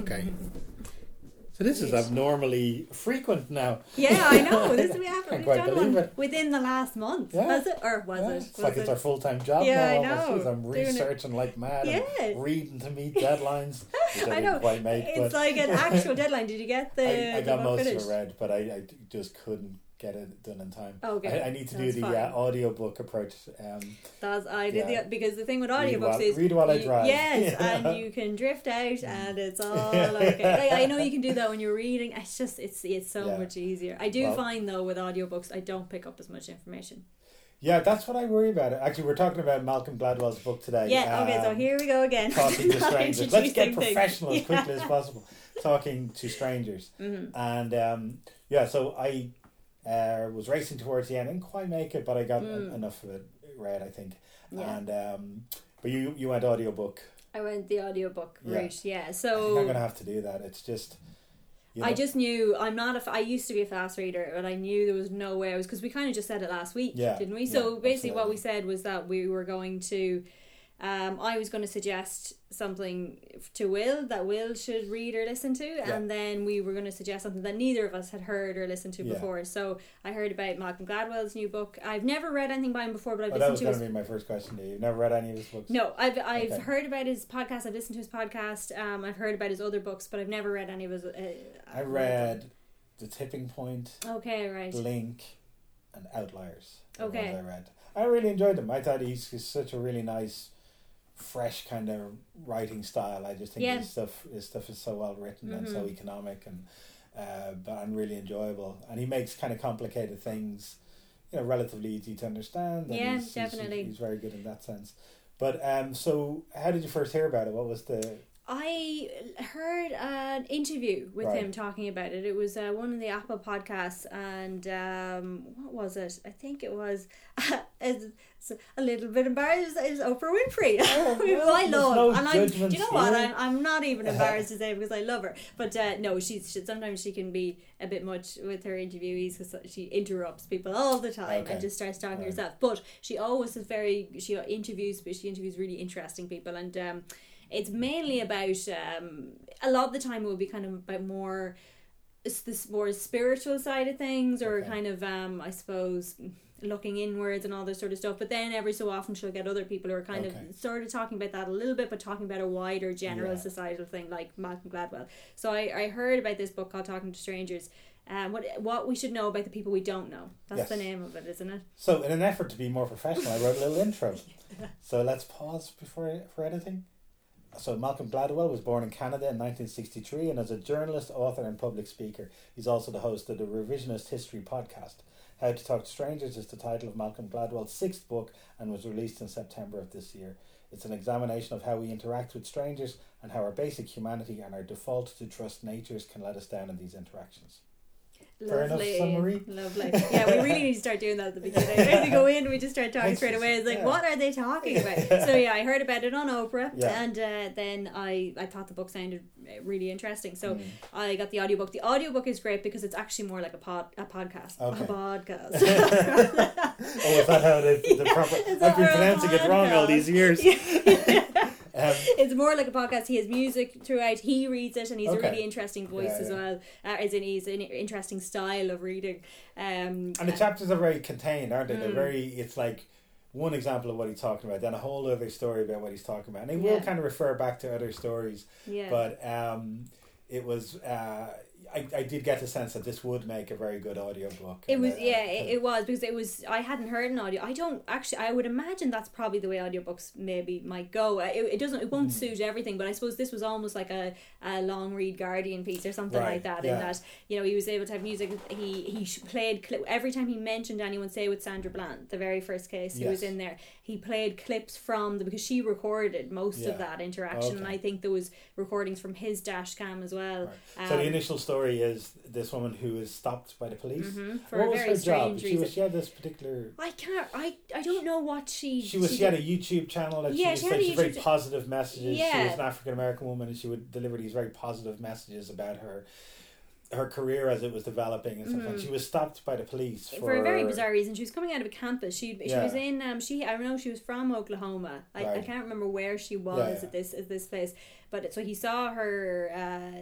Okay. So this is abnormally frequent now. Yeah, I know. We've done one within the last month. Yeah. Was it? It's like it's our full-time job now. I know. Jeez, I'm researching like mad. Yeah. And reading to meet deadlines. I know. Quite make, it's like an actual deadline. Did you get the I got most finished? Of it read, but I just couldn't get it done in time. Okay. I need to do the audiobook approach. Because the thing with audiobooks is read while I drive. Yes, and you can drift out and it's all like I know you can do that when you're reading. It's just it's so much easier. I do find though with audiobooks I don't pick up as much information. Yeah, that's what I worry about. Actually, we're talking about Malcolm Gladwell's book today. Yeah, okay, so here we go again. Talking to Strangers. Let's get professional as quickly as possible. Talking to Strangers. Mm-hmm. And so I was racing towards the end. I didn't quite make it, but I got enough of it read, I think. Yeah. And but you went audiobook. I went the audiobook route, yeah. So I think I'm going to have to do that. It's just... You know? I just knew I used to be a fast reader, but I knew there was no way I was, because we kind of just said it last week, didn't we? So basically what we said was that we were going to, I was going to suggest something to Will that Will should read or listen to, and then we were going to suggest something that neither of us had heard or listened to before. So I heard about Malcolm Gladwell's new book. I've never read anything by him before, but I've listened to his... That was going to be my first question to you. You've never read any of his books? No, I've heard about his podcast. I've listened to his podcast. I've heard about his other books, but I've never read any of his... I read The Tipping Point. Okay, right. Blink and Outliers. Okay. The ones I read. I really enjoyed them. I thought he's such a really nice... fresh kind of writing style. I just think his stuff is so well written and so economic and really enjoyable, and he makes kind of complicated things relatively easy to understand, and he's very good in that sense. But so how did you first hear about it? What was the... I heard an interview with him talking about it. It was one of the Apple podcasts, and what was it? I think it was a little bit embarrassed. It was Oprah Winfrey. I love her. And do you know what? I'm not even embarrassed to say, because I love her. But no, she sometimes she can be a bit much with her interviewees, because she interrupts people all the time and just starts talking to herself. But she always is she interviews really interesting people, and it's mainly about a lot of the time it will be kind of about more spiritual side of things, or kind of I suppose looking inwards and all this sort of stuff. But then every so often she'll get other people who are kind of sort of talking about that a little bit, but talking about a wider general societal thing, like Malcolm Gladwell. So I heard about this book called Talking to Strangers. What we should know about the people we don't know. That's the name of it, isn't it? So in an effort to be more professional, I wrote a little intro. So let's pause for editing. So Malcolm Gladwell was born in Canada in 1963 and is a journalist, author and public speaker. He's also the host of the Revisionist History podcast. How to Talk to Strangers is the title of Malcolm Gladwell's sixth book and was released in September of this year. It's an examination of how we interact with strangers and how our basic humanity and our default to trust natures can let us down in these interactions. Lovely. Fair enough summary. Lovely. Yeah, we really need to start doing that at the beginning. As we go in, we just start talking straight away. It's like, what are they talking about? So I heard about it on Oprah, and then I thought the book sounded really interesting. So I got the audiobook. The audiobook is great because it's actually more like a podcast. Okay. A podcast. Oh, is that how the proper... I've been pronouncing it wrong all these years. It's more like a podcast. He has music throughout. He reads it, and he's a really interesting voice as well. He's an interesting style of reading. And the chapters are very contained, aren't they? They're very... It's like one example of what he's talking about, then a whole other story about what he's talking about. And he will kind of refer back to other stories. Yeah. But it was... I did get the sense that this would make a very good audiobook. It was, it was, because it was... I hadn't heard an audio. I don't actually... I would imagine that's probably the way audiobooks maybe might go. It won't suit everything, but I suppose this was almost like a long read Guardian piece or something like that, in that, he was able to have music. He played... every time he mentioned anyone, say with Sandra Bland, the very first case who was in there, he played clips from... because she recorded most of that interaction, and I think there was recordings from his dash cam as well. Right. So the initial story is this woman who is stopped by the police for what a very was her strange job? Reason. She had this particular... I don't know what she... She had a YouTube channel that she had very positive messages. She was an African American woman, and she would deliver these very positive messages about her her career as it was developing and stuff. Mm-hmm. And she was stopped by the police for a very bizarre reason. She was coming out of a campus. She was in I don't know, she was from Oklahoma. I can't remember where she was at this place. But so he saw her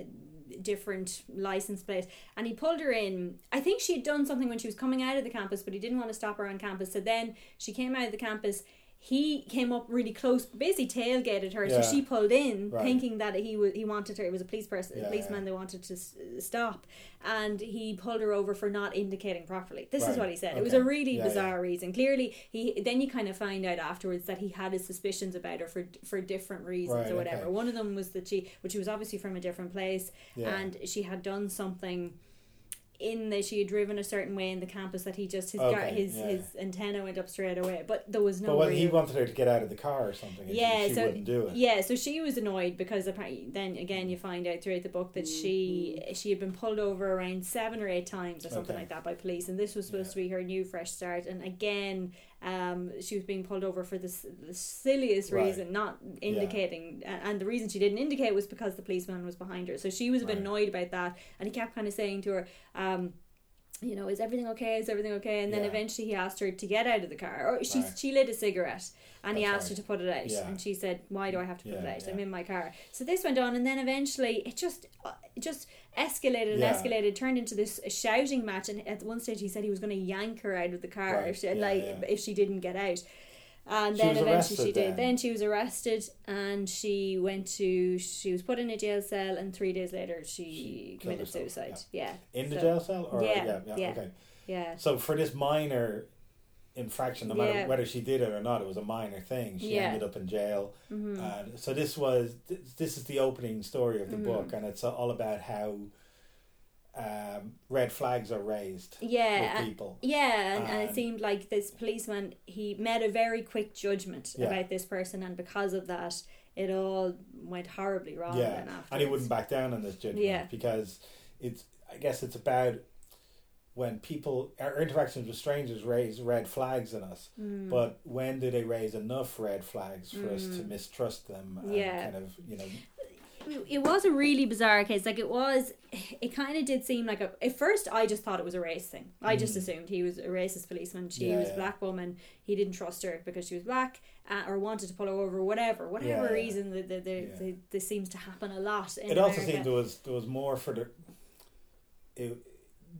different license plate and he pulled her in. I think she had done something when she was coming out of the campus, but he didn't want to stop her on campus. So then she came out of the campus. He came up really close, basically tailgated her, so she pulled in, thinking that he wanted her. It was a policeman they wanted to stop, and he pulled her over for not indicating properly. This is what he said. Okay. It was a really bizarre reason. Clearly, you kind of find out afterwards that he had his suspicions about her for different reasons or whatever. Okay. One of them was that she was obviously from a different place, and she had done something. In that she had driven a certain way in the campus that he just his antenna went up straight away, but there was no. But he wanted her to get out of the car or something, and she wouldn't do it. Yeah, so she was annoyed because apparently, then again, you find out throughout the book that she had been pulled over around 7 or 8 times or something like that by police, and this was supposed to be her new fresh start. And again, she was being pulled over for the silliest reason, not indicating, and the reason she didn't indicate was because the policeman was behind her. So she was a bit annoyed about that, and he kept kind of saying to her, is everything okay? Is everything okay? And then eventually he asked her to get out of the car, or she lit a cigarette, and he asked her to put it out, and she said, "Why do I have to put it out? I'm in my car." So this went on, and then eventually it just escalated and escalated, turned into this shouting match. And at one stage he said he was going to yank her out of the car if she didn't get out. And then eventually she did. Then she was arrested, and she was put in a jail cell, and 3 days later she committed suicide. In the jail cell? Or So for this minor infraction, no matter whether she did it or not, it was a minor thing. She ended up in jail. Mm-hmm. So this is the opening story of the book, and it's all about how red flags are raised with people. And it seemed like this policeman, he made a very quick judgment about this person, and because of that it all went horribly wrong then afterwards. And he wouldn't back down on this judgment because it's about when people, our interactions with strangers raise red flags in us, but when do they raise enough red flags for us to mistrust them and it was a really bizarre case. It kind of did seem like at first I just thought it was a race thing. I just assumed he was a racist policeman. She was a black woman. He didn't trust her because she was black, or wanted to pull her over, whatever reason. This seems to happen a lot in America. Also seemed there was more for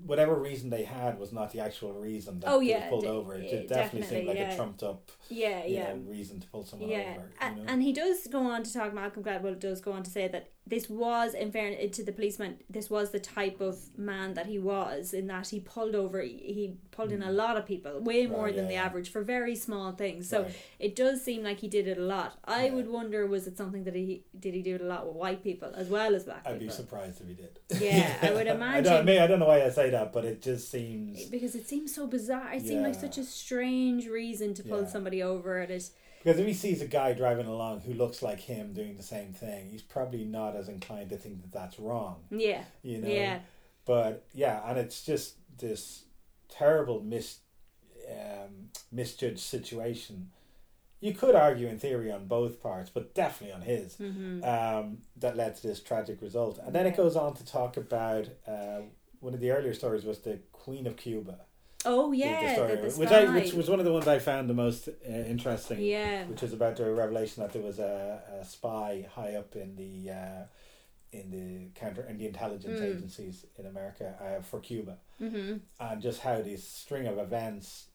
whatever reason they had was not the actual reason that they pulled over. It definitely seemed like a trumped up reason to pull someone over. And he does go on to talk, Malcolm Gladwell does go on to say that this was, in fairness to the policeman, this was the type of man that he was, in that he pulled in a lot of people, way more than the average, for very small things. So it does seem like he did it a lot. I would wonder, was it something that he do it a lot with white people as well as black people? I'd be surprised if he did. I would imagine. I don't know why I say that, but it just seems... Because it seems so bizarre. It seemed like such a strange reason to pull somebody over at it. Because if he sees a guy driving along who looks like him doing the same thing, he's probably not as inclined to think that that's wrong. Yeah. You know? Yeah. But, and it's just this terrible misjudged situation. You could argue in theory on both parts, but definitely on his, that led to this tragic result. And then it goes on to talk about... one of the earlier stories was the Queen of Cuba. Oh yeah, the story, which was one of the ones I found the most interesting. Yeah, which is about the revelation that there was a spy high up in the intelligence agencies in America for Cuba, and just how this string of events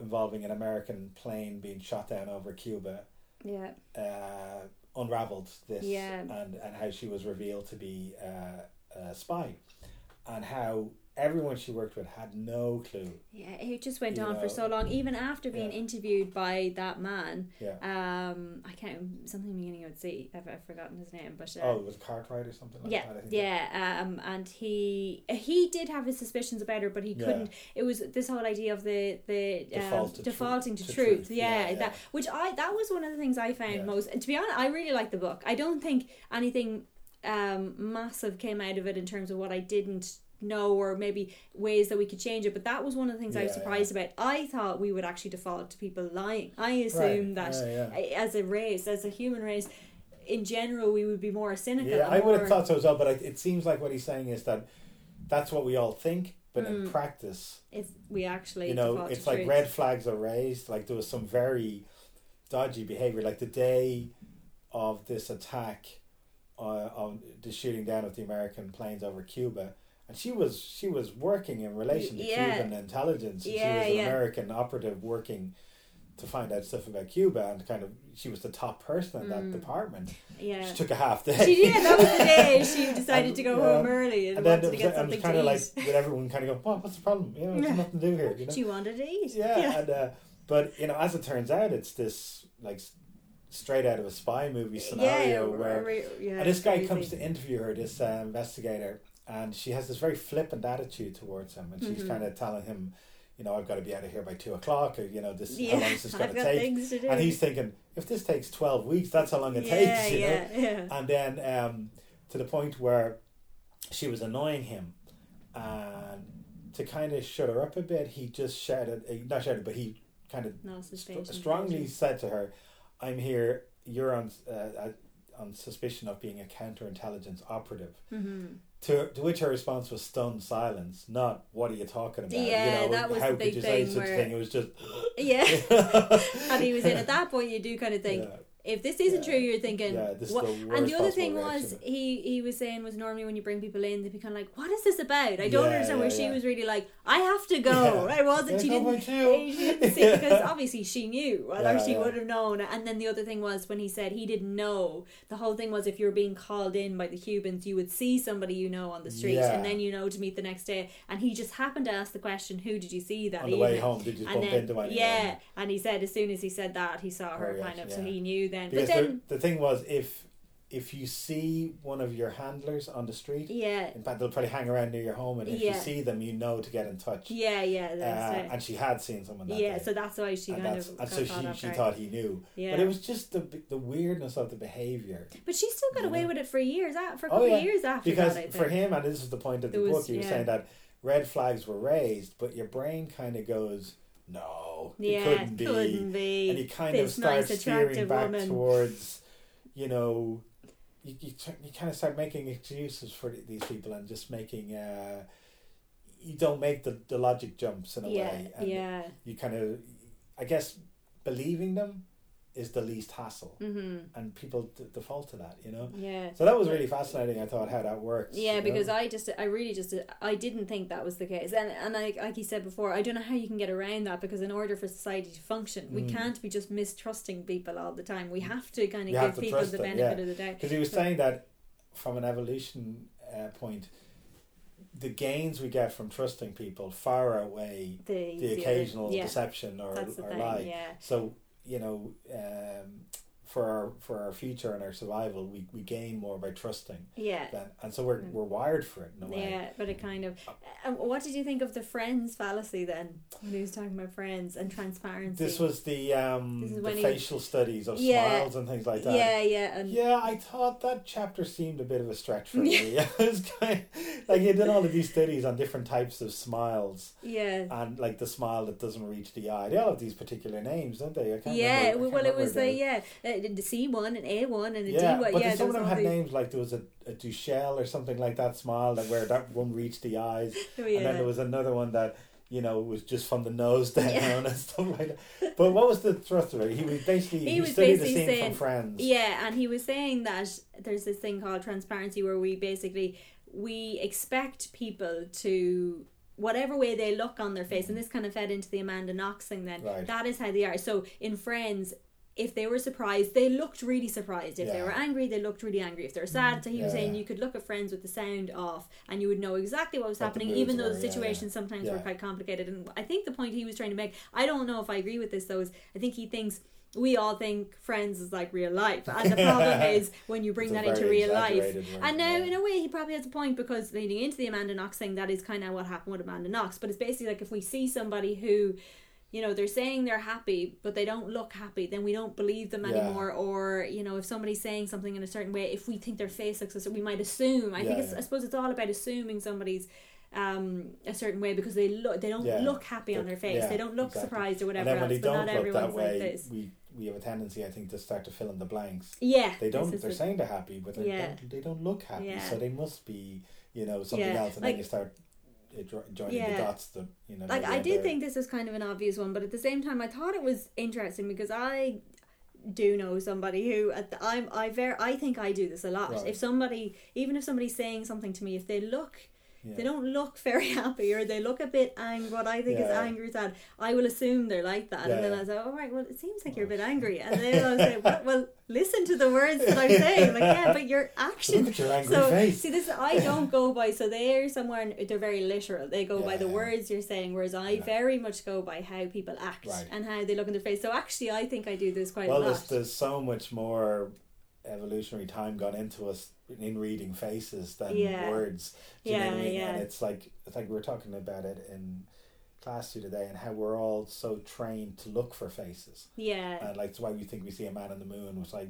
involving an American plane being shot down over Cuba. Yeah. Unraveled this, and how she was revealed to be a spy. And how everyone she worked with had no clue. Yeah, it just went on for so long, even after being interviewed by that man. Yeah. I can't, something in the beginning I would see, I've forgotten his name, but... it was Cartwright or something like that, I think. Yeah, and he did have his suspicions about her, but he couldn't. It was this whole idea of defaulting to truth. That was one of the things I found most... And to be honest, I really liked the book. I don't think anything... massive came out of it in terms of what I didn't know, or maybe ways that we could change it, but that was one of the things I was surprised about. I thought we would actually default to people lying. I assumed that as a human race, in general we would be more cynical. Yeah, I would have thought so as well, but it seems like what he's saying is that that's what we all think, but in practice... we actually... You know, it's like red flags are raised. Like, there was some very dodgy behaviour. Like, the day of this attack, on the shooting down of the American planes over Cuba... And she was working in relation to Cuban intelligence. And she was an American operative working to find out stuff about Cuba, and kind of she was the top person in that department. Yeah, she took a half day. She did. That was the day she decided to go home early and wanted to get something to eat. And it was kind of like with everyone kind of going, "Well, what's the problem? You know, there's nothing to do here." You know? She wanted to eat. Yeah. And but you know, as it turns out, it's this like straight out of a spy movie scenario where and this guy comes to interview her, this investigator. And she has this very flippant attitude towards him. And she's kind of telling him, you know, I've got to be out of here by 2:00. Or, you know, how long is this going to take? And he's thinking, if this takes 12 weeks, that's how long it takes, you know? Yeah. And then to the point where she was annoying him. And to kind of shut her up a bit, he just he kind of strongly said to her, I'm here, you're on suspicion of being a counterintelligence operative. Mm-hmm. To which her response was stunned silence, not what are you talking about? Yeah, you know, that was how the big could you thing say such where... thing? It was just and he was in at that point you do kind of think if this isn't true, you're thinking this what? Is the worst. And the other thing was he was saying was normally when you bring people in they'd be kind of like, what is this about? I don't understand where she was really like, I have to go. I wasn't she didn't see because obviously she knew or she would have known. And then the other thing was when he said he didn't know, the whole thing was if you were being called in by the Cubans you would see somebody you know on the street and then you know to meet the next day, and he just happened to ask the question, who did you see that on evening? The way home did you bump into anyone? And he said as soon as he said that he saw her kind of so he knew then. Because the thing was, if you see one of your handlers on the street, in fact they'll probably hang around near your home, and if you see them, you know to get in touch. That's right. And she had seen someone that day, so that's why she she thought he knew. But it was just the weirdness of the behaviour. But she still got away with it for years, for a couple of years after because that. Because for him, and this is the point of the book, you were saying that red flags were raised, but your brain kind of goes, no, it couldn't be. And he kind of starts steering back towards, you know, you kind of start making excuses for these people and just making, you don't make the logic jumps in a way. And you kind of, I guess, believing them is the least hassle. Mm-hmm. And people default to that, you know? Yeah. So that was really fascinating, I thought, how that works. Yeah, because I didn't think that was the case. And I, like you said before, I don't know how you can get around that, because in order for society to function, we can't be just mistrusting people all the time. We have to kind of give people the benefit of the doubt. Because he was saying that from an evolution point, the gains we get from trusting people far outweigh the occasional deception or lie. Yeah. So... you know, for our future and our survival, we gain more by trusting. Yeah. And so we're wired for it in a way. Yeah, but it kind of... what did you think of the friends fallacy then? When he was talking about friends and transparency. This was the facial studies of smiles and things like that. Yeah. And yeah, I thought that chapter seemed a bit of a stretch for me. It was kind of, like, he did all of these studies on different types of smiles. Yeah. And like the smile that doesn't reach the eye. They all have these particular names, don't they? I can't remember. Well, it was the C1 and A1 and a D1. But some of them had names, like there was a Duchelle or something like that smile, like where that one reached the eyes. And then there was another one that, you know, was just from the nose down and stuff like that. But what was the thrust of it? He was basically studying the scene from Friends. Yeah, and he was saying that there's this thing called transparency where we expect people to... whatever way they look on their face, and this kind of fed into the Amanda Knox thing then, that is how they are. So in Friends, if they were surprised, they looked really surprised. If they were angry, they looked really angry. If they were sad, so he was saying you could look at Friends with the sound off and you would know exactly what was happening, even though the situations sometimes were quite complicated. And I think the point he was trying to make, I don't know if I agree with this though, is I think he thinks... we all think Friends is like real life, and the problem is when you bring that into real life. And now, in a way, he probably has a point, because leading into the Amanda Knox thing, that is kind of what happened with Amanda Knox. But it's basically like if we see somebody who, you know, they're saying they're happy, but they don't look happy, then we don't believe them anymore. Or, you know, if somebody's saying something in a certain way, if we think their face looks a certain way, we might assume. I suppose it's all about assuming somebody's a certain way because they don't look happy on their face. They don't look surprised or whatever else. But not everyone's like this. We we have a tendency, I think, to start to fill in the blanks. Yeah. They don't, they're saying they're happy, but they don't look happy. Yeah. So they must be, you know, something else. And then you start joining the dots. That, you know, like, I do think this is kind of an obvious one, but at the same time, I thought it was interesting because I do know somebody who I think I do this a lot. Right. If somebody, even if somebody's saying something to me, if they look, they don't look very happy, or they look a bit angry, what I think is angry, sad, I will assume they're like that. And then I'll say, all right, well, it seems like you're a bit angry. And then I'll say, well, listen to the words that I'm saying. Like, yeah, but your actions. Look at your angry face. See, this I don't go by. So they're somewhere, they're very literal. They go by the words you're saying, whereas I very much go by how people act and how they look in their face. So actually, I think I do this quite a lot. Well, there's so much more evolutionary time gone into us in reading faces than words. Do you know what I mean? And it's like we were talking about it in class today, and how we're all so trained to look for faces. Yeah. And like it's why we think we see a man on the moon. It's like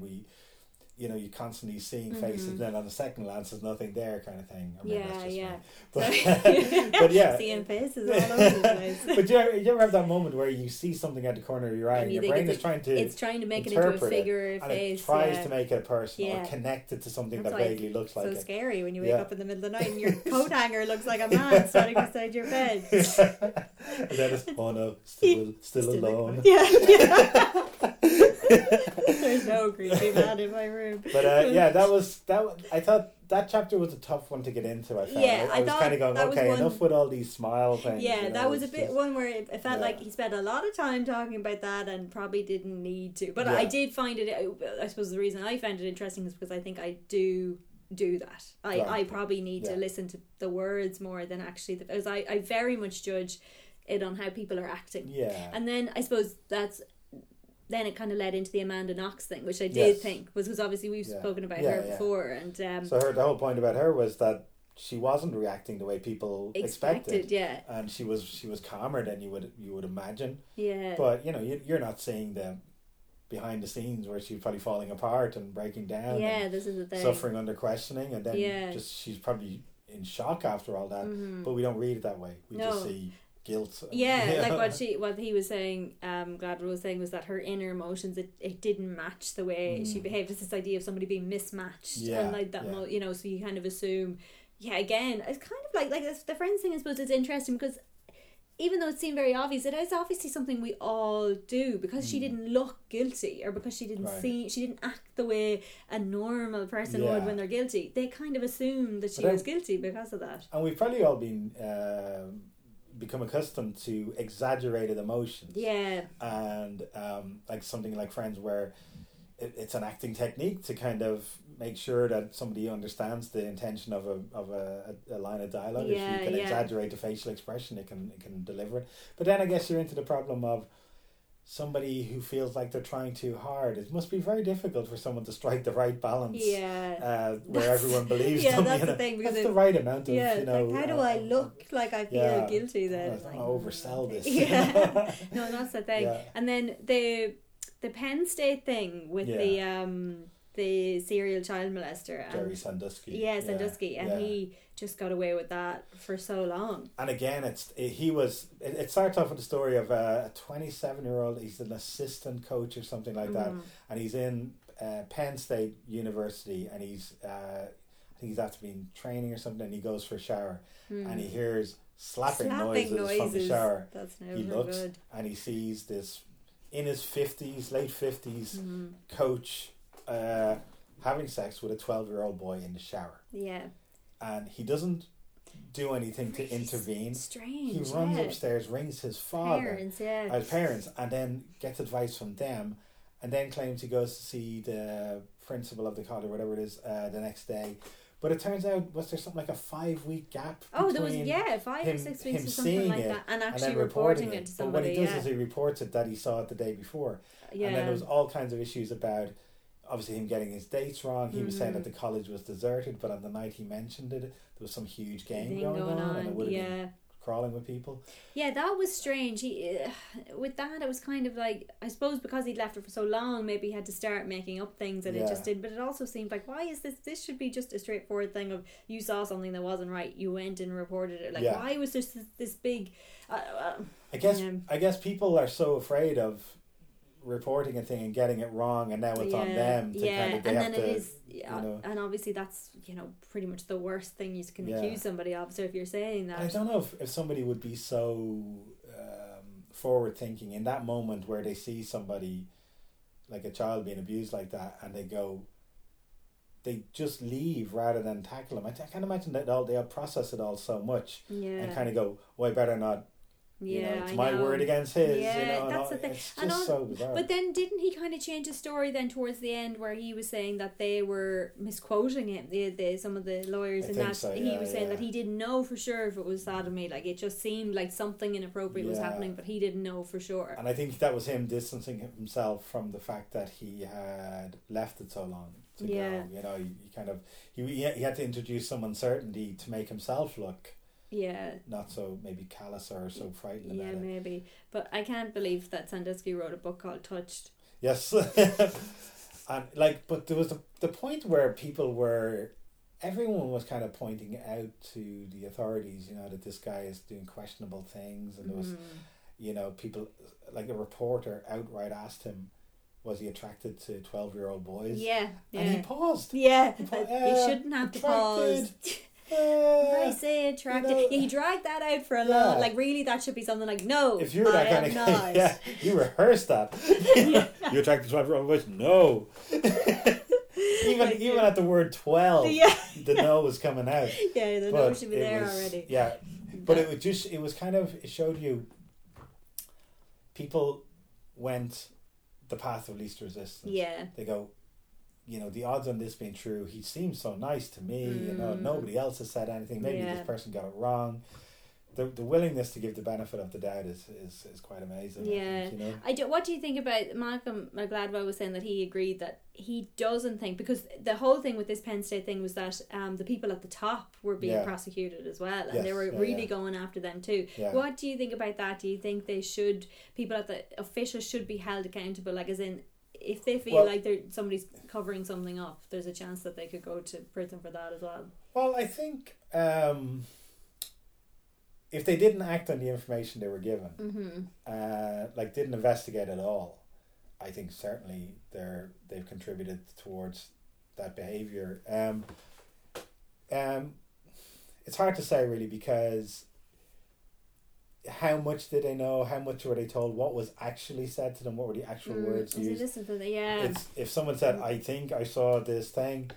you're constantly seeing faces, and then on the second glance there's nothing there, kind of thing. But seeing faces all over the place. But you ever have that moment where you see something out the corner of your eye, and your brain is trying to make it into a figure, a face, it tries to make it a person or connect it to something that vaguely looks like it. It's so scary when you wake up in the middle of the night and your coat hanger looks like a man standing beside your bed. And then it's still alone. There's no creepy man in my room. But I thought that chapter was a tough one to get into. I found I was kind of going, okay, enough with all these smile things. Yeah, you know, that was a bit one where it felt like he spent a lot of time talking about that and probably didn't need to. But I did find it. I suppose the reason I found it interesting is because I think I do that. I probably need to listen to the words more than actually because I very much judge it on how people are acting. Yeah, and then I suppose that's. Then it kind of led into the Amanda Knox thing, which I did think was because obviously we've spoken about her before, and so the whole point about her was that she wasn't reacting the way people expected, and she was calmer than you would imagine, but you know you're not seeing the behind the scenes where she's probably falling apart and breaking down, and this is the thing, suffering under questioning, and then she's probably in shock after all that, but we don't read it that way. We just see. Guilt. Like what he was saying, Gladwell was saying, was that her inner emotions, it didn't match the way she behaved. It's this idea of somebody being mismatched, and like that, you know. So you kind of assume, again, it's kind of like the friends thing. I suppose it's interesting because even though it seemed very obvious, it is obviously something we all do because she didn't look guilty, or because she didn't she didn't act the way a normal person would when they're guilty. They kind of assumed that she was guilty because of that. And we've probably all been. Become accustomed to exaggerated emotions, and like something like Friends, where it's an acting technique to kind of make sure that somebody understands the intention of a line of dialogue. If you can exaggerate the facial expression, it can deliver it. But then I guess you're into the problem of somebody who feels like they're trying too hard. It must be very difficult for someone to strike the right balance. Where everyone believes them. That's the thing, because that's the right amount of like, how do I look like I feel guilty then? I don't oversell this. No, that's the thing. And then the Penn State thing with the serial child molester, Jerry Sandusky. And he just got away with that for so long. And again, it starts off with the story of a 27-year-old. He's an assistant coach or something like that, and he's in Penn State University, and he's I think he's after been training or something, and he goes for a shower, and he hears slapping noises from the shower. That's never good. And he sees this in his 50s, late 50s coach having sex with a 12-year-old boy in the shower. Yeah. And he doesn't do anything to intervene. Strange. He runs upstairs, rings his parents, and then gets advice from them, and then claims he goes to see the principal of the college, whatever it is, the next day. But it turns out, was there something like a 5-week gap? Oh, there was 5 or 6 weeks or something like that, and actually reporting it to somebody. But what he does is he reports it that he saw it the day before, and then there was all kinds of issues about. Obviously him getting his dates wrong. He was saying that the college was deserted, but on the night he mentioned it, there was some huge game going on and it would have been crawling with people. Yeah, that was strange. He, with that, it was kind of like, I suppose because he'd left it for so long, maybe he had to start making up things, and it just did. But it also seemed like, why is this should be just a straightforward thing of you saw something that wasn't right, you went and reported it. Like, why was there this big I guess people are so afraid of reporting a thing and getting it wrong, and now it's on them to kind of, and then it to, is and obviously that's pretty much the worst thing you can accuse somebody of, so if you're saying that, and I don't know if somebody would be so forward thinking in that moment where they see somebody like a child being abused like that, and they go, they just leave rather than tackle them. I can't imagine that they'll process it all so much and kind of go, well, I better not. It's my word against his. That's the thing. It's just so bizarre. But then didn't he kind of change his story then towards the end, where he was saying that they were misquoting him, some of the lawyers, and that he was saying that he didn't know for sure if it was sodomy, like it just seemed like something inappropriate was happening, but he didn't know for sure. And I think that was him distancing himself from the fact that he had left it so long to go. He kind of he had to introduce some uncertainty to make himself look. Not so maybe callous or so frightened about it. Maybe. But I can't believe that Sandusky wrote a book called Touched. Yes. And but there was the point where everyone was kind of pointing out to the authorities, that this guy is doing questionable things, and there was, people, like a reporter outright asked him, was he attracted to 12-year-old boys? And he paused. He shouldn't have to pause. I say attractive. He dragged that out for a lot. Like, really, that should be something like, no, if you're that kind of guy, you rehearse that. You're attracted to 12-year-old boys? No. Even at the word 12, the no was coming out. The no should be there already. But it showed you people went the path of least resistance. They go, the odds on this being true, he seems so nice to me, nobody else has said anything, maybe this person got it wrong. The willingness to give the benefit of the doubt is quite amazing. I think, what do you think about Malcolm Gladwell was saying that he agreed that he doesn't think, because the whole thing with this Penn State thing was that the people at the top were being prosecuted as well, and they were really going after them too. What do you think about that? Do you think officials should be held accountable, like as in, if they feel somebody's covering something up, there's a chance that they could go to prison for that as well? Well, I think if they didn't act on the information they were given, didn't investigate at all, I think certainly they've contributed towards that behaviour. It's hard to say really, because how much did they know? How much were they told? What was actually said to them? What were the actual words used? If someone said, I think I saw this thing,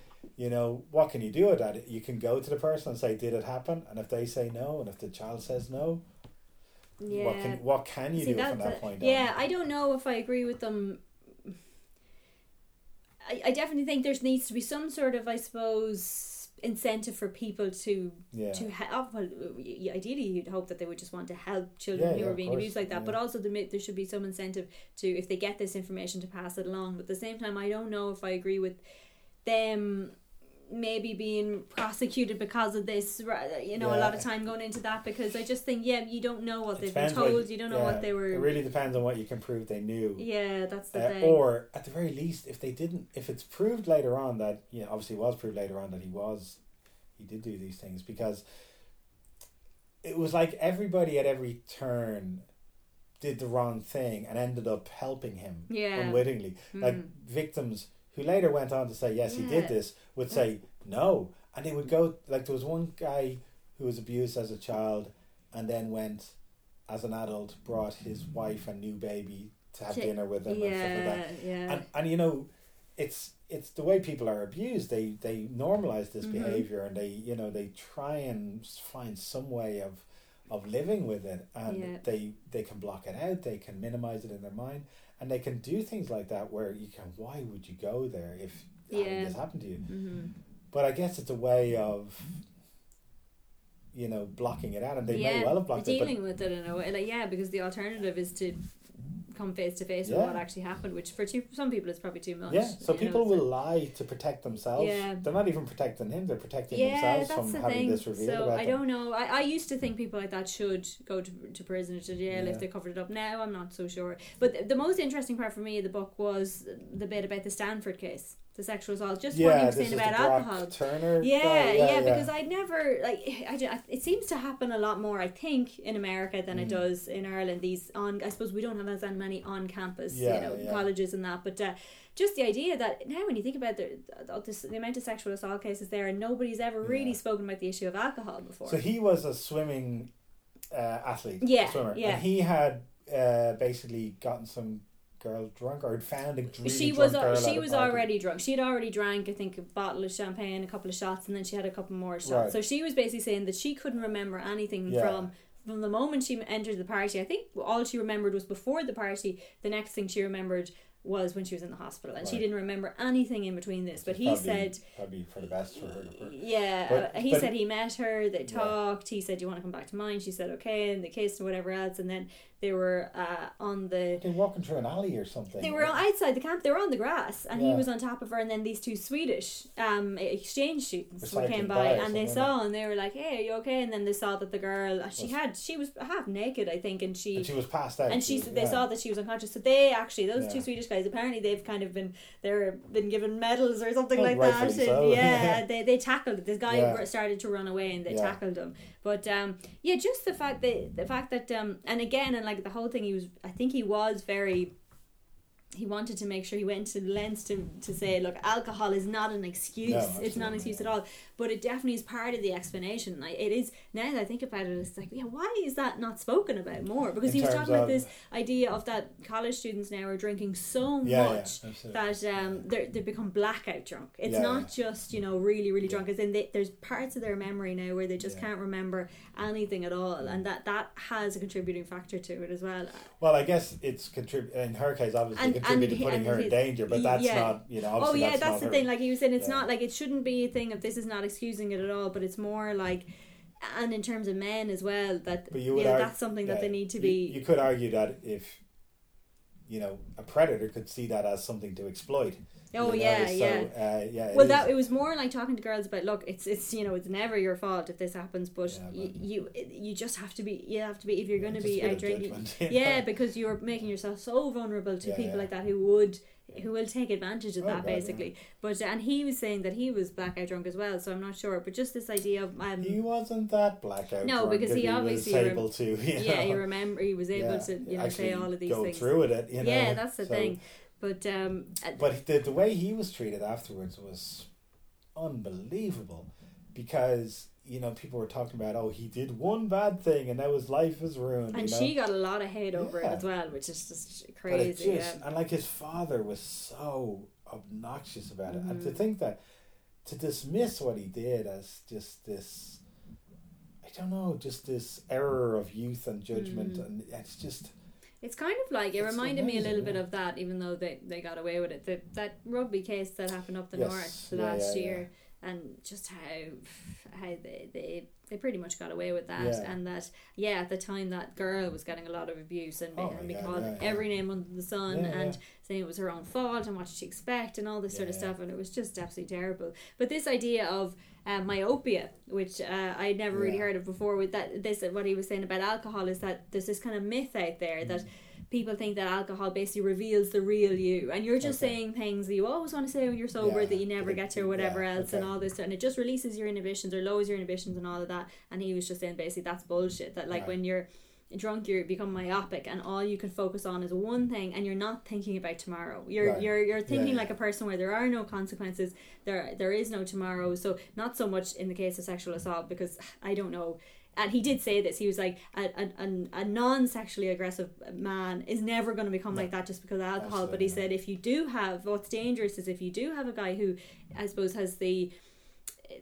what can you do with that? You can go to the person and say, did it happen? And if they say no, and if the child says no, what can you do from that point on? I don't know if I agree with them. I definitely think there needs to be some sort of, I suppose, incentive for people to help. Well, ideally you'd hope that they would just want to help children who are being abused like that, but also there should be some incentive to, if they get this information, to pass it along. But at the same time, I don't know if I agree with them maybe being prosecuted because of this, a lot of time going into that, because I just think you don't know what they've been told, you don't know what they were. It really depends on what you can prove they knew. That's the thing. Or at the very least, if it's proved later on that obviously it was proved later on that he did do these things, because it was like everybody at every turn did the wrong thing and ended up helping him unwittingly. Like victims who later went on to say, yes, he did this, would say no. And they would go, like there was one guy who was abused as a child and then went as an adult, brought his wife and new baby to have dinner with him and stuff like that. And it's the way people are abused. They normalize this behaviour, and they try and find some way of living with it, and they can block it out, they can minimise it in their mind. And they can do things like that where you can, why would you go there if this happened to you? But I guess it's a way of, blocking it out. And they may well have blocked it. Dealing with it in a way. Because the alternative is to come face to face with what actually happened, which for some people is probably too much. So people will lie to protect themselves. They're not even protecting him, they're protecting themselves from having this revealed about them. I don't know. I used to think people like that should go to prison or to jail if they covered it up. Now I'm not so sure. But the most interesting part for me of the book was the bit about the Stanford case. the sexual assault, just what he was saying about alcohol. Turner because I never, like, it seems to happen a lot more, I think, in America than it does in Ireland. I suppose we don't have as many on campus colleges and that, but just the idea that now when you think about the amount of sexual assault cases there, and nobody's ever really spoken about the issue of alcohol before. So he was a swimming athlete, swimmer, and he had basically gotten some girl drunk, or found a really she was already drunk. She had already drank, I think, a bottle of champagne, a couple of shots, and then she had a couple more shots. Right. So she was basically saying that she couldn't remember anything from the moment she entered the party. I think all she remembered was before the party. The next thing she remembered was when she was in the hospital, and she didn't remember anything in between this. But he said probably for the best for her. But he said he met her, they talked. He said, "You want to come back to mine?" She said, "Okay," and they kissed and whatever else. And then they were they were walking through an alley or something. They were outside the camp. They were on the grass, and he was on top of her. And then these two Swedish exchange students came by, and they saw, and they were like, "Hey, are you okay?" And then they saw that the girl she was half naked, I think, and she was passed out. And they saw that she was unconscious. So they actually two Swedish guys, apparently they've kind of been given medals or something like that. So. And they tackled this guy who started to run away, and they tackled him. But just the fact that and the whole thing, he wanted to make sure he went to lengths to say, look, alcohol is not an excuse. No, it's not an excuse at all. But it definitely is part of the explanation. It is, now that I think about it, it's like, why is that not spoken about more? Because he was talking about this idea of that college students now are drinking so much that they become blackout drunk. It's not just, really, really drunk. As in there's parts of their memory now where they just can't remember anything at all. And that has a contributing factor to it as well. Well, I guess it's in her case, obviously. Putting her in danger, but that's not, obviously that's the thing. Like he was saying, it's not like, it shouldn't be a thing of, this is not excusing it at all, but it's more like, and in terms of men as well, that argue, that's something that they need to be. You could argue that if, a predator could see that as something to exploit. It was more like talking to girls about, look, it's it's never your fault if this happens, but you just have to be if you're going to be out drinking, because you're making yourself so vulnerable to people like that who will take advantage of that basically. But and he was saying that he was blackout drunk as well, so I'm not sure. But just this idea of he wasn't that blackout. No, drunk because he obviously was able to. He was able to say all of these things. Go through with it. That's the thing. But the way he was treated afterwards was unbelievable, because people were talking about, he did one bad thing and now his life is ruined, and she got a lot of hate over it as well, which is just crazy. And like his father was so obnoxious about it, and to think that to dismiss what he did as just this, I don't know, just this error of youth and judgment, and it's just. It's kind of like, it reminded me a little bit of that, even though they got away with it. That rugby case that happened up the north last year, and just how they pretty much got away with that. And that, at the time that girl was getting a lot of abuse, and being called every name under the sun, and saying it was her own fault, and what did she expect, and all this sort of stuff, and it was just absolutely terrible. But this idea of myopia, which I'd never really heard of before, with what he was saying about alcohol, is that there's this kind of myth out there that people think that alcohol basically reveals the real you, and you're just saying things that you always want to say when you're sober that you never get to, or whatever else, and all this, and it just releases your inhibitions or lowers your inhibitions and all of that. And he was just saying basically that's bullshit, that when you're drunk you become myopic, and all you can focus on is one thing, and you're not thinking about tomorrow. You're thinking like a person where there are no consequences, there is no tomorrow. So not so much in the case of sexual assault, because I don't know, and he did say this, he was like a non-sexually aggressive man is never going to become like that just because of alcohol. Absolutely. But he said if you do have, what's dangerous is if you do have a guy who, I suppose, has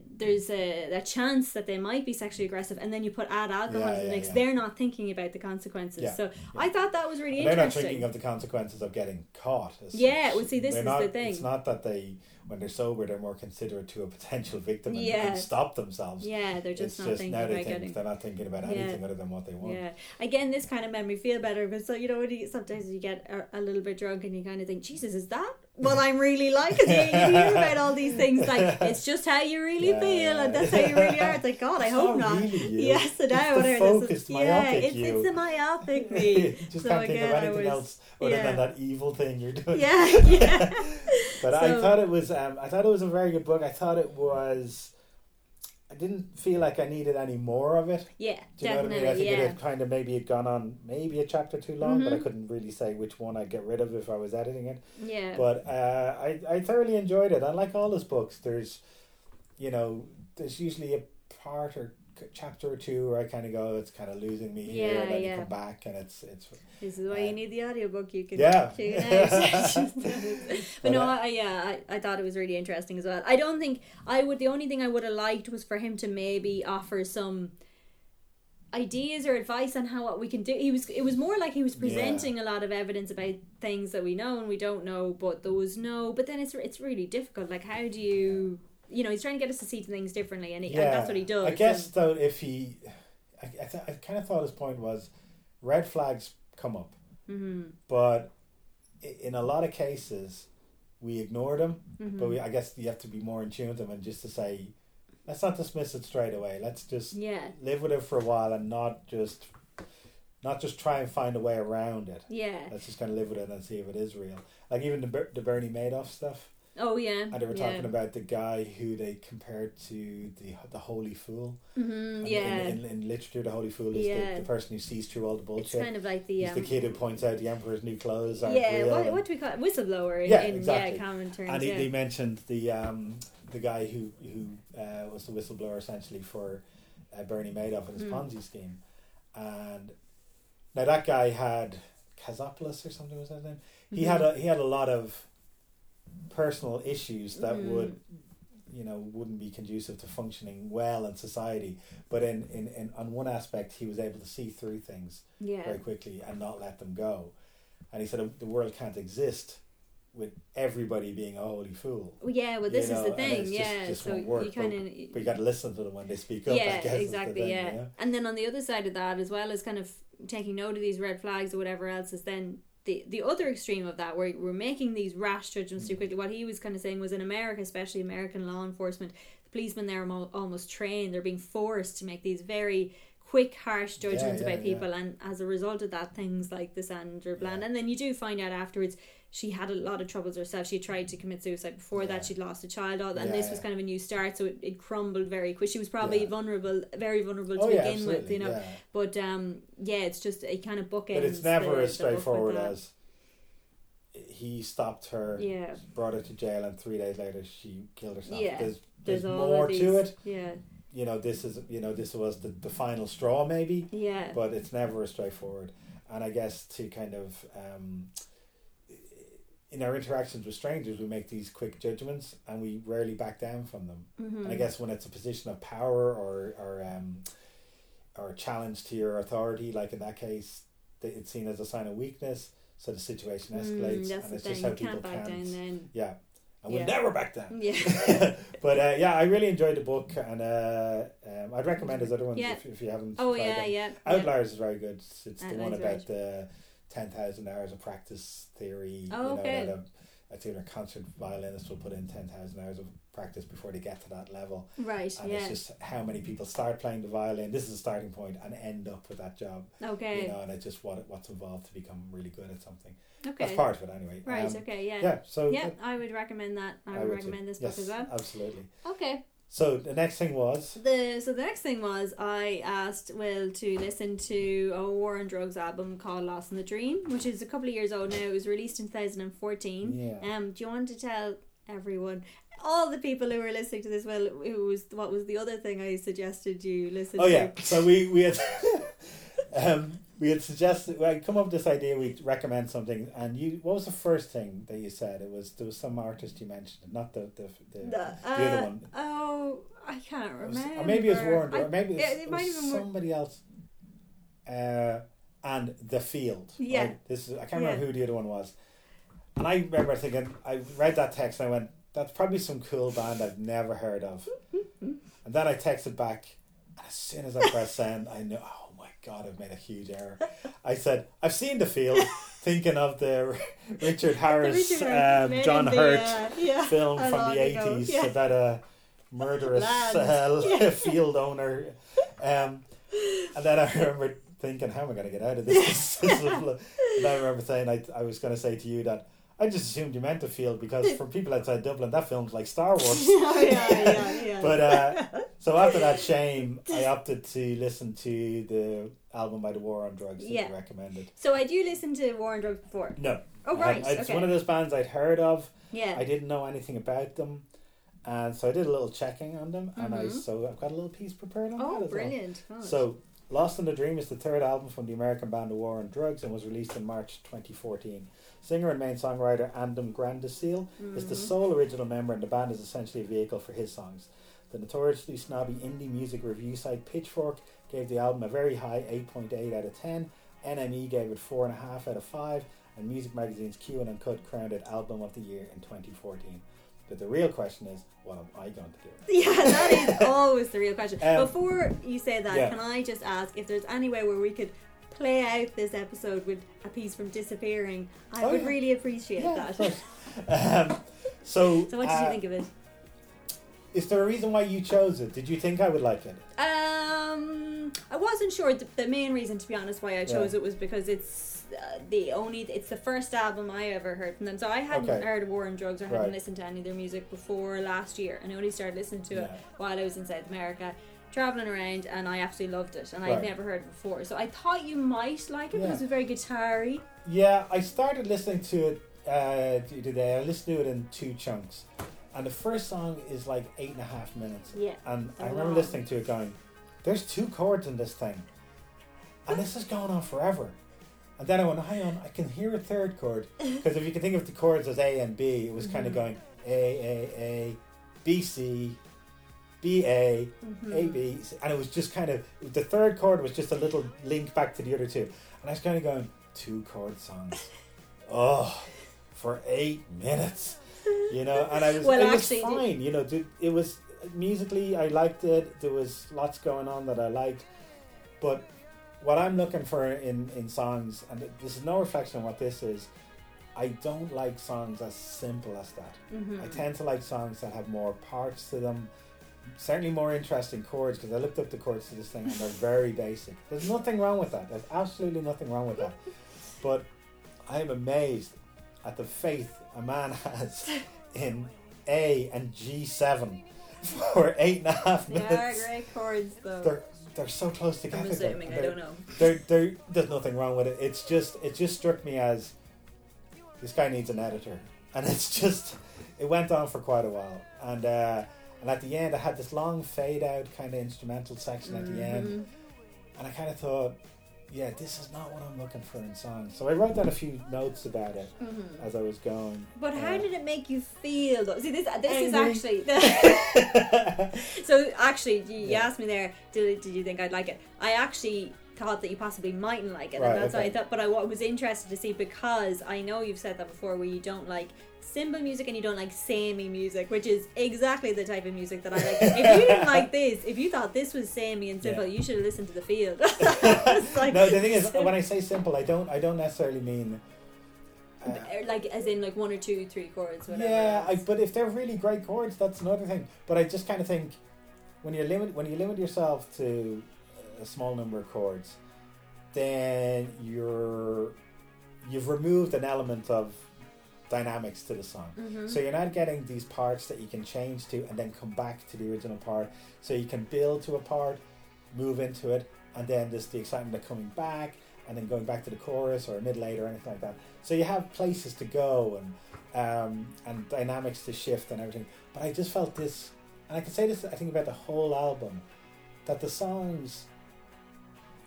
there's a chance that they might be sexually aggressive, and then you put add alcohol into the mix, they're not thinking about the consequences. I thought that was really interesting. They're not thinking of the consequences of getting caught. The thing. It's not that they, when they're sober, they're more considerate to a potential victim and can stop themselves. They're just not thinking about getting... They're not thinking about anything other than what they want. Again, this kind of made me feel better, because when sometimes you get a little bit drunk and you kind of think, Jesus, is that what I'm really like? Because you hear about all these things, like, it's just how you really feel, and that's how you really are. It's like, God, I hope not. Really you. Yes, and I would hear this. It's the myopic me. Just can't think of anything else other than that evil thing you're doing. But so, I thought it was a very good book. I thought it was. I didn't feel like I needed any more of it. Yeah, definitely. Know what I mean? I think it had kind of maybe had gone on maybe a chapter too long, but I couldn't really say which one I'd get rid of if I was editing it. Yeah. But I thoroughly enjoyed it. I like all his books. There's usually a part or chapter or two where I kind of go, it's kind of losing me here, and then you come back, and it's. This is why you need the audiobook. You can tune out. But no, I thought it was really interesting as well. I don't think I would. The only thing I would have liked was for him to maybe offer some ideas or advice on how what we can do. It was more like he was presenting a lot of evidence about things that we know and we don't know, but those know. But then it's really difficult. Like, how do you? You know, he's trying to get us to see things differently, and that's what he does. I guess, though, I kind of thought his point was red flags come up, but in a lot of cases, we ignore them, but I guess you have to be more in tune with them and just to say, let's not dismiss it straight away. Let's just live with it for a while and not just try and find a way around it. Yeah. Let's just kind of live with it and see if it is real. Like even the Bernie Madoff stuff. Oh yeah, and they were talking about the guy who they compared to the holy fool. Mm-hmm, in literature, the holy fool is the person who sees through all the bullshit. It's kind of like the the kid who points out the emperor's new clothes aren't real. What do we call it? Whistleblower. Common terms. And they mentioned the guy who was the whistleblower essentially for Bernie Madoff and his Ponzi scheme, and now that guy had Kazopoulos or something was that his name. He had a lot of personal issues that wouldn't be conducive to functioning well in society, but in on one aspect he was able to see through things very quickly and not let them go, and he said the world can't exist with everybody being a holy fool. Is the thing. Just so you kind of, but you got to listen to them when they speak up. And then on the other side of that, as well as kind of taking note of these red flags or whatever else, is then the other extreme of that, where we're making these rash judgments too quickly. What he was kind of saying was in America, especially American law enforcement, the policemen there are almost trained. They're being forced to make these very quick, harsh judgments about people. And as a result of that, things like the Sandra Bland. And then you do find out afterwards, she had a lot of troubles herself. She tried to commit suicide before that. She'd lost a child. This was kind of a new start, so it crumbled very quick. She was probably vulnerable, very vulnerable to begin with, you know. Yeah. But it's just a kind of bookends. But it's never as straightforward as he stopped her, brought her to jail, and 3 days later she killed herself. Yeah. There's more to it. Yeah. You know, this was the final straw maybe. Yeah. But it's never as straightforward. And I guess to kind of in our interactions with strangers, we make these quick judgments and we rarely back down from them. Mm-hmm. And I guess when it's a position of power or a challenge to your authority, like in that case, it's seen as a sign of weakness, so the situation escalates, and it's just how people can't. Yeah, and we'll never back down. Yeah, but I really enjoyed the book, and I'd recommend his other ones if you haven't. Oh yeah, them. Yeah. Outliers is very good. It's the one about the 10,000 hours of practice theory. That a theatre concert violinist will put in 10,000 hours of practice before they get to that level. Right. And it's just how many people start playing the violin. This is a starting point and end up with that job. Okay. You know, and it's just what's involved to become really good at something. Okay. That's part of it anyway. Right. Yeah. So. Yeah, I would recommend that. I would recommend this book as well. Absolutely. Okay. So the next thing was I asked Will to listen to a War on Drugs album called Lost in the Dream, which is a couple of years old now. It was released in 2014. Yeah. Do you want to tell everyone, all the people who were listening to this, Will, what was the other thing I suggested you listen to? Oh yeah, so we had suggested, I come up with this idea, we recommend something, and you. What was the first thing that you said? There was some artist you mentioned, not the other one. Oh, I can't remember. Maybe it's Warren. Maybe it was somebody else. And The Field. Yeah. Right? I can't remember who the other one was. And I remember thinking, I read that text and I went, that's probably some cool band I've never heard of. And then I texted back, and as soon as I pressed send, I knew. Oh, God, I've made a huge error. I said, I've seen The Field, thinking of the Richard Harris, John Hurt film from the 80s about a murderous field owner. And then I remember thinking, how am I going to get out of this? And I remember saying, I was going to say to you that I just assumed you meant the field, because for people outside Dublin, that film's like Star Wars. Yeah. But so after that shame, I opted to listen to the album by The War on Drugs that you recommended. So had you listened to War on Drugs before? No. Oh, right. It's one of those bands I'd heard of. Yeah. I didn't know anything about them. And so I did a little checking on them. And I've got a little piece prepared on that as brilliant. Well. Gosh. So Lost in the Dream is the third album from the American band The War on Drugs and was released in March 2014. Singer and main songwriter Adam Granduciel is the sole original member, and the band is essentially a vehicle for his songs. The notoriously snobby indie music review site Pitchfork gave the album a very high 8.8 out of 10, NME gave it 4.5 out of 5, and music magazine's Q and Uncut crowned it Album of the Year in 2014. But the real question is, what am I going to do? Yeah, that is always the real question. Before you say that, can I just ask if there's any way where we could play out this episode with a piece from Disappearing? I would really appreciate that. So what did you think of it? Is there a reason why you chose it? Did you think I would like it? I wasn't sure. The main reason, to be honest, why I chose it was because it's the first album I ever heard from them. So I hadn't heard of War on Drugs, or hadn't listened to any of their music before last year, and I only started listening to it while I was in South America travelling around, and I absolutely loved it, and I'd never heard it before. So I thought you might like it because it was very guitar-y. Yeah, I started listening to it today. I listened to it in two chunks, and the first song is like 8.5 minutes. Yeah, and I remember listening to it going, there's two chords in this thing, and this is going on forever. And then I went, hang on, I can hear a third chord. Because if you can think of the chords as A and B, it was kind of going A, B, C, B, A, A, B. And it was just kind of, the third chord was just a little link back to the other two. And I was kind of going, two chord songs. For 8 minutes. You know, and I was, it was fine. You know, it was, musically, I liked it. There was lots going on that I liked. But what I'm looking for in songs, and this is no reflection on what this is, I don't like songs as simple as that. I tend to like songs that have more parts to them, certainly more interesting chords, because I looked up the chords to this thing and they're very basic. There's nothing wrong with that. There's absolutely nothing wrong with that. But I'm amazed at the faith a man has in A and G7 for 8.5 minutes. They are great chords, though. They're so close together. I'm assuming, I don't know. There's nothing wrong with it. It just struck me as, this guy needs an editor. And it went on for quite a while. And at the end, I had this long fade out kind of instrumental section at the end. And I kind of thought, this is not what I'm looking for in songs. So I wrote down a few notes about it as I was going. But how did it make you feel, though? See, this angry. Is actually... So, actually, you asked me there, did you think I'd like it? I actually thought that you possibly mightn't like it. Right, and that's why I thought... But I was interested to see, because I know you've said that before, where you don't like cymbal music and you don't like samey music, which is exactly the type of music that I like. If you didn't like this, if you thought this was samey and simple, you should have listened to The Field. No, the thing is, when I say simple, I don't necessarily mean like as in like 1 or 2, 3 chords, whatever. But if they're really great chords, that's another thing. But I just kind of think when you limit yourself to a small number of chords, then you've removed an element of dynamics to the song, so you're not getting these parts that you can change to and then come back to the original part. So you can build to a part, move into it, and then there's the excitement of coming back and then going back to the chorus or a mid late or anything like that. So you have places to go and dynamics to shift and everything. But I just felt this, and I can say this I think about the whole album, that the songs,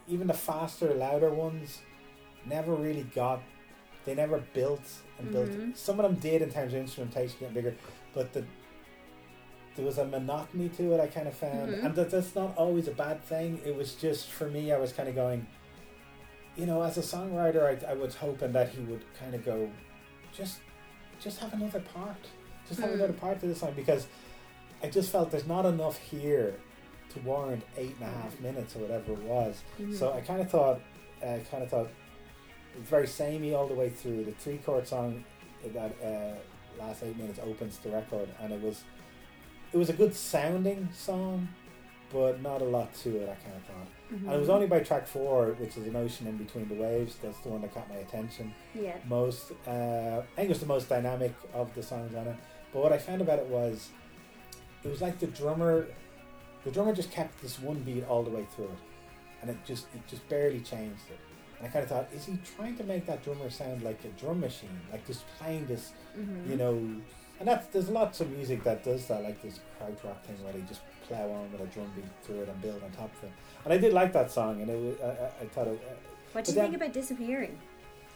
even the faster, louder ones, they never built and built. Some of them did in terms of instrumentation getting bigger, but there was a monotony to it I kind of found, and that's not always a bad thing. It was just, for me, I was kind of going, as a songwriter, I was hoping that he would kind of go, just have another part. Just have another part to this song, because I just felt there's not enough here to warrant 8.5 minutes or whatever it was. So I kind of thought, it's very samey all the way through. The three chord song that last 8 minutes opens the record, and it was a good sounding song, but not a lot to it, I kind of thought. Mm-hmm. And it was only by track 4, which is An Ocean in Between the Waves, that's the one that caught my attention most. I think it was the most dynamic of the songs on it. But what I found about it was like the drummer just kept this one beat all the way through it. And it just barely changed it. And I kind of thought, is he trying to make that drummer sound like a drum machine? Like just playing this, you know... And there's lots of music that does that, like this crowd rock thing where they just plow on with a drum beat through it and build on top of it. And I did like that song, and I thought... What do you think about Disappearing?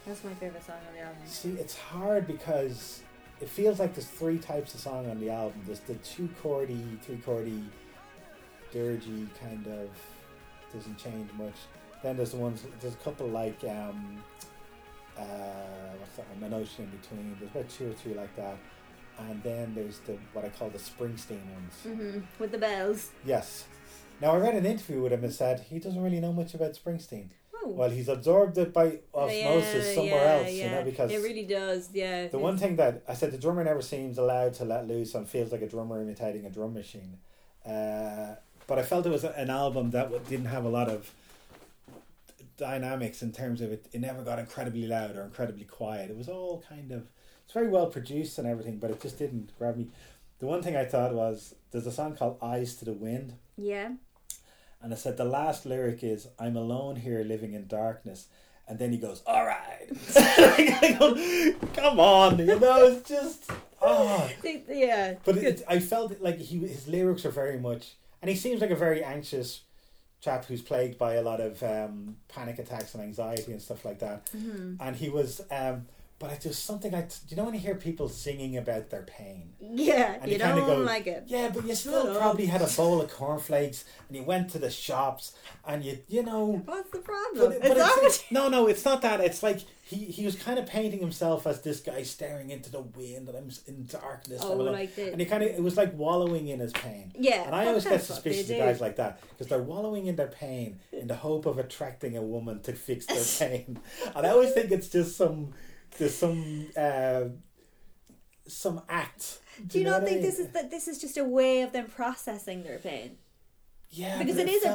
That's my favourite song on the album. See, it's hard because it feels like there's three types of song on the album. There's the two-chordy, three-chordy, dirgy kind of... doesn't change much. Then there's the ones... There's a couple like... what's that? An Ocean in Between. There's about two or three like that. And then there's what I call the Springsteen ones. Mm-hmm. With the bells. Yes. Now, I read an interview with him and said he doesn't really know much about Springsteen. Oh. Well, he's absorbed it by osmosis somewhere else, you know, because... It really does, yeah. The one thing that I said, the drummer never seems allowed to let loose and feels like a drummer imitating a drum machine. But I felt it was an album that didn't have a lot of dynamics in terms of it. It never got incredibly loud or incredibly quiet. It was all kind of... It's very well produced and everything, but it just didn't grab me. The one thing I thought was, there's a song called Eyes to the Wind. Yeah. And I said, the last lyric is, I'm alone here living in darkness. And then he goes, all right. I go, come on, you know, it's just, oh. Yeah. But I felt like his lyrics are very much, and he seems like a very anxious chap who's plagued by a lot of panic attacks and anxiety and stuff like that. Mm-hmm. And he was... But it's just something you know when you hear people singing about their pain? Yeah, and you don't go, like it. Yeah, but you still probably had a bowl of cornflakes and you went to the shops and you know... What's the problem? No, it's not that. It's like he was kind of painting himself as this guy staring into the wind and I'm in darkness. Oh, like this. And it was like wallowing in his pain. Yeah. And I always get suspicious of guys like that because they're wallowing in their pain in the hope of attracting a woman to fix their pain. And I always think it's just some act. Do you not think this is just a way of them processing their pain? Yeah, because it is a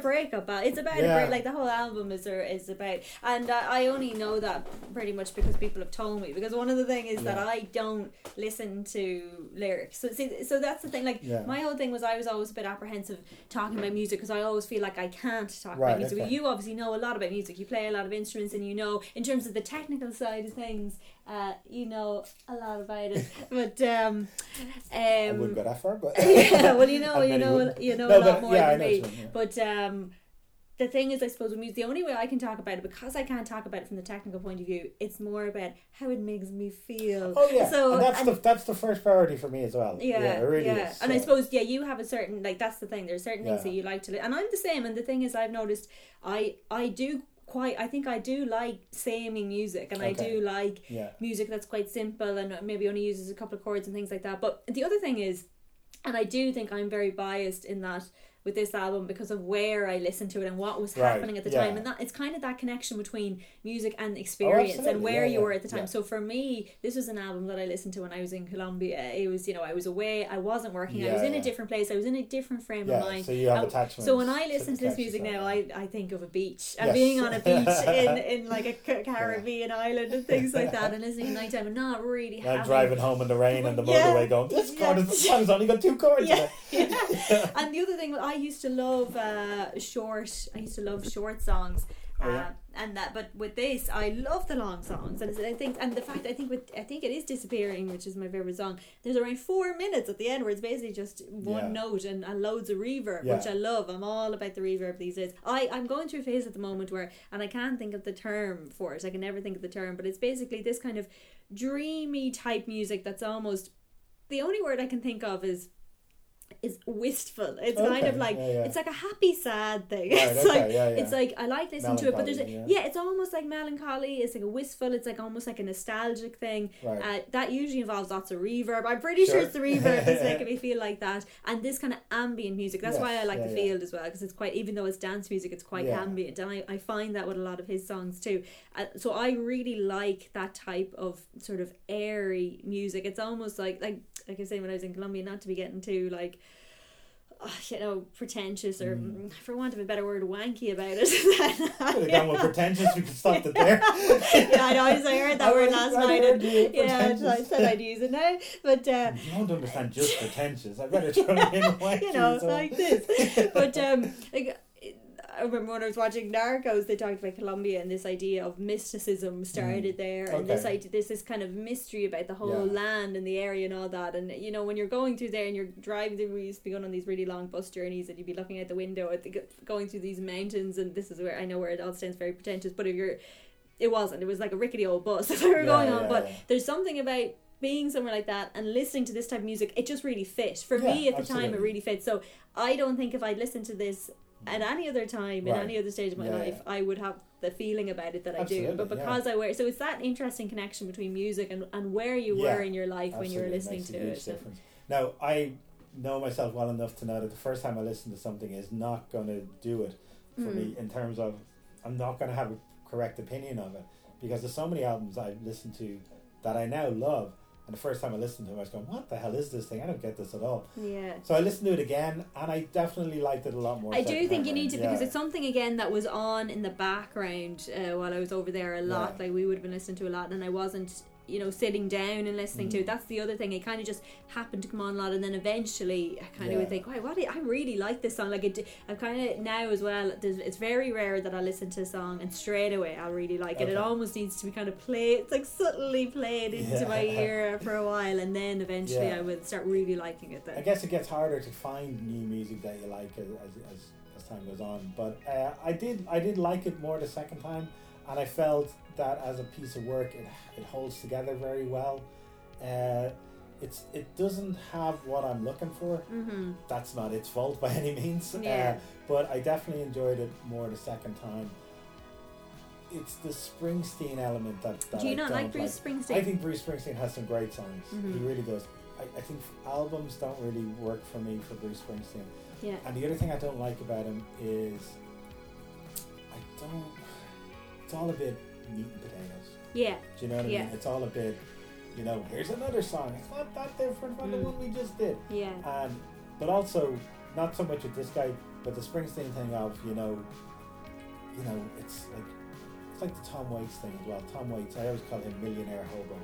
breakup. It's about a break. Like the whole album is about, and I only know that pretty much because people have told me. Because one of the things is that I don't listen to lyrics. So that's the thing. Like my whole thing was I was always a bit apprehensive talking about music because I always feel like I can't talk about music. Okay. You obviously know a lot about music. You play a lot of instruments, and you know in terms of the technical side of things. You know a lot about it, but I wouldn't go that far. But yeah, well, you know a lot more than me. But the thing is, I suppose with music, the only way I can talk about it because I can't talk about it from the technical point of view. It's more about how it makes me feel. Oh yeah, so and that's the first priority for me as well. Yeah, it really is. So. And I suppose you have a certain that's the thing. There's certain things that you like to, and I'm the same. And the thing is, I've noticed I do like samey music and I do like music that's quite simple and maybe only uses a couple of chords and things like that. But the other thing is, and I do think I'm very biased in that with this album because of where I listened to it and what was happening at the time, and that it's kind of that connection between music and experience and where you were at the time. So for me, this was an album that I listened to when I was in Colombia. It was, I was away, I wasn't working, I was in a different place, I was in a different frame of mind. So you have attachments. So when I listen to this music now, I think of a beach and being on a beach in like a Caribbean island and things like that, and listening at night time and not really having. I'm driving home in the rain and the motorway going, this chord is the song's only got 2 chords in it. And the other thing I used to love short songs, and that. But with this, I love the long songs, and I think it is Disappearing, which is my favorite song. There's around 4 minutes at the end where it's basically just one note and loads of reverb, which I love. I'm all about the reverb these days. I'm going through a phase at the moment where, and I can't think of the term for it. I can never think of the term, but it's basically this kind of dreamy type music that's almost the only word I can think of is wistful. It's kind of like it's like a happy sad thing. Right, it's it's like I like listening to it, but there's it's almost like melancholy. It's like a wistful. It's like almost like a nostalgic thing. Right. That usually involves lots of reverb. I'm pretty sure it's the reverb that's making me feel like that. And this kind of ambient music. That's why I like the Field as well, because it's quite, even though it's dance music, it's quite ambient, and I find that with a lot of his songs too. So I really like that type of sort of airy music. It's almost like I was saying when I was in Colombia, not to be getting too like you know, pretentious or, for want of a better word, wanky about it. I could have gone with pretentious, we could stop it there. Yeah, I know, I heard that word last night. And, yeah, I said I'd use it now. But, you don't understand just pretentious. I've read it from wanky. You know, like this. But, like, I remember when I was watching Narcos, they talked about Colombia and this idea of mysticism started there, and this idea, this kind of mystery about the whole land and the area and all that. And you know, when you're going through there and you're driving through, we used to be going on these really long bus journeys, and you'd be looking out the window at the, going through these mountains, and this is where I know where it all sounds very pretentious, but if you're, it wasn't. It was like a rickety old bus that we were going on. But there's something about being somewhere like that and listening to this type of music. It just really fit for me at the time. It really fit. So I don't think if I'd listened to this at any other time, in any other stage of my life, I would have the feeling about it that I do. But because I wear, so it's that interesting connection between music and where you were in your life when you were listening to it. Makes a huge difference. Now, I know myself well enough to know that the first time I listen to something is not going to do it for me, in terms of, I'm not going to have a correct opinion of it, because there's so many albums I've listened to that I now love, and the first time I listened to it, I was going, what the hell is this thing? I don't get this at all. Yeah. So I listened to it again, and I definitely liked it a lot more. I do think you need to, because it's something, again, that was on in the background while I was over there a lot. Like, we would have been listening to a lot, and I wasn't, you know, sitting down and listening to it. That's the other thing. It kind of just happened to come on a lot, and then eventually I kind of would think, wow, I really like this song. Like, I've kind of now as well, it's very rare that I listen to a song and straight away I really like it. It almost needs to be kind of played, it's like subtly played into my ear for a while, and then eventually I would start really liking it then. I guess it gets harder to find new music that you like as time goes on, but I did like it more the second time, and I felt that as a piece of work it holds together very well. It doesn't have what I'm looking for. That's not its fault by any means, but I definitely enjoyed it more the second time. It's the Springsteen element that do you not like Bruce Springsteen? I think Bruce Springsteen has some great songs. He really does. I think albums don't really work for me for Bruce Springsteen, and the other thing I don't like about him is it's all a bit meat and potatoes. Do you know what I mean? It's all a bit, you know, here's another song. It's not that different from the one we just did. But also, not so much with this guy, but the Springsteen thing of, you know, it's like the Tom Waits thing as well. Tom Waits, I always call him Millionaire Hobo.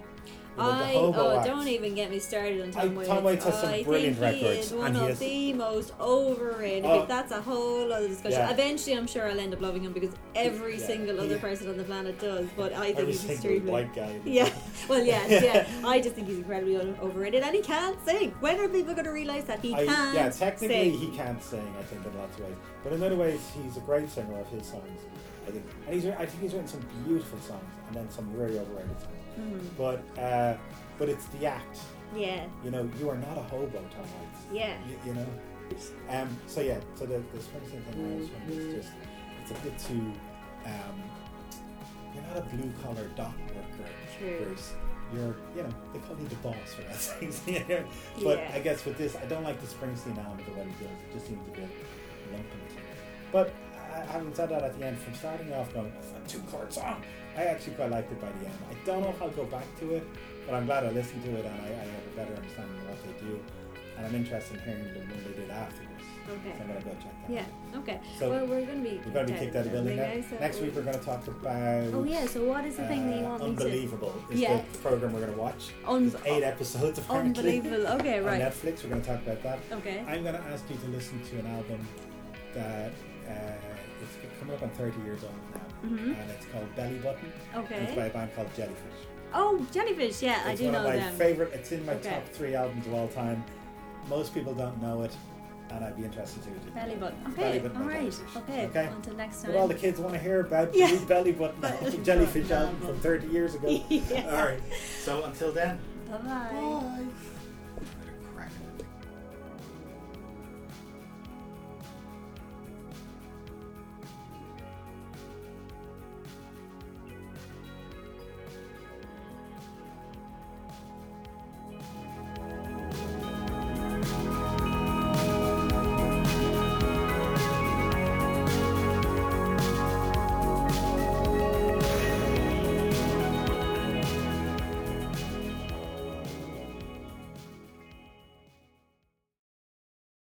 Don't even get me started on Tom Waits. Tom Waits has some brilliant records. He is one of the most overrated. That's a whole other discussion. Eventually, I'm sure I'll end up loving him because every single other person on the planet does. But I think he's extremely white guy. I just think he's incredibly overrated, and he can't sing. When are people going to realise that he can't? Yeah, technically sing. He can't sing. I think in lots of ways, but in other ways, he's a great singer of his songs. I think, and I think he's written some beautiful songs, and then some really overrated songs. But it's the act. You know, you are not a hobo, Tom Waits. You know. So the Springsteen thing is just, it's a bit too. You're not a blue collar dock worker. True. You're, you know, they call you the boss for that things. But I guess with this, I don't like the Springsteen album the way it goes. It just seems a bit lumpy. But having said that, at the end, from starting off going, that's a 2-chord song, I actually quite liked it by the end. I don't know if I'll go back to it, but I'm glad I listened to it, and I have a better understanding of what they do, and I'm interested in hearing the one they did afterwards. Okay. So I'm going to go check that out. Yeah, okay. So well, we're going to be kicked out of building now. Next week we're going to talk about... Oh yeah, so what is the thing that you want me to... Unbelievable is the program we're going to watch. There's 8 episodes apparently. Unbelievable, okay, right. On Netflix, we're going to talk about that. Okay. I'm going to ask you to listen to an album that... it's coming up on 30 years old now, and it's called Belly Button. Okay. And it's by a band called Jellyfish. Oh, Jellyfish! Yeah, I do know them. It's one of my favorite. It's in my top 3 albums of all time. Most people don't know it, and I'd be interested to do. Belly Button. Okay. Belly Button. All right. Okay. Until next time. But all the kids want to hear about the Belly Button, Jellyfish album from 30 years ago. All right. So until then. Bye-bye. Bye.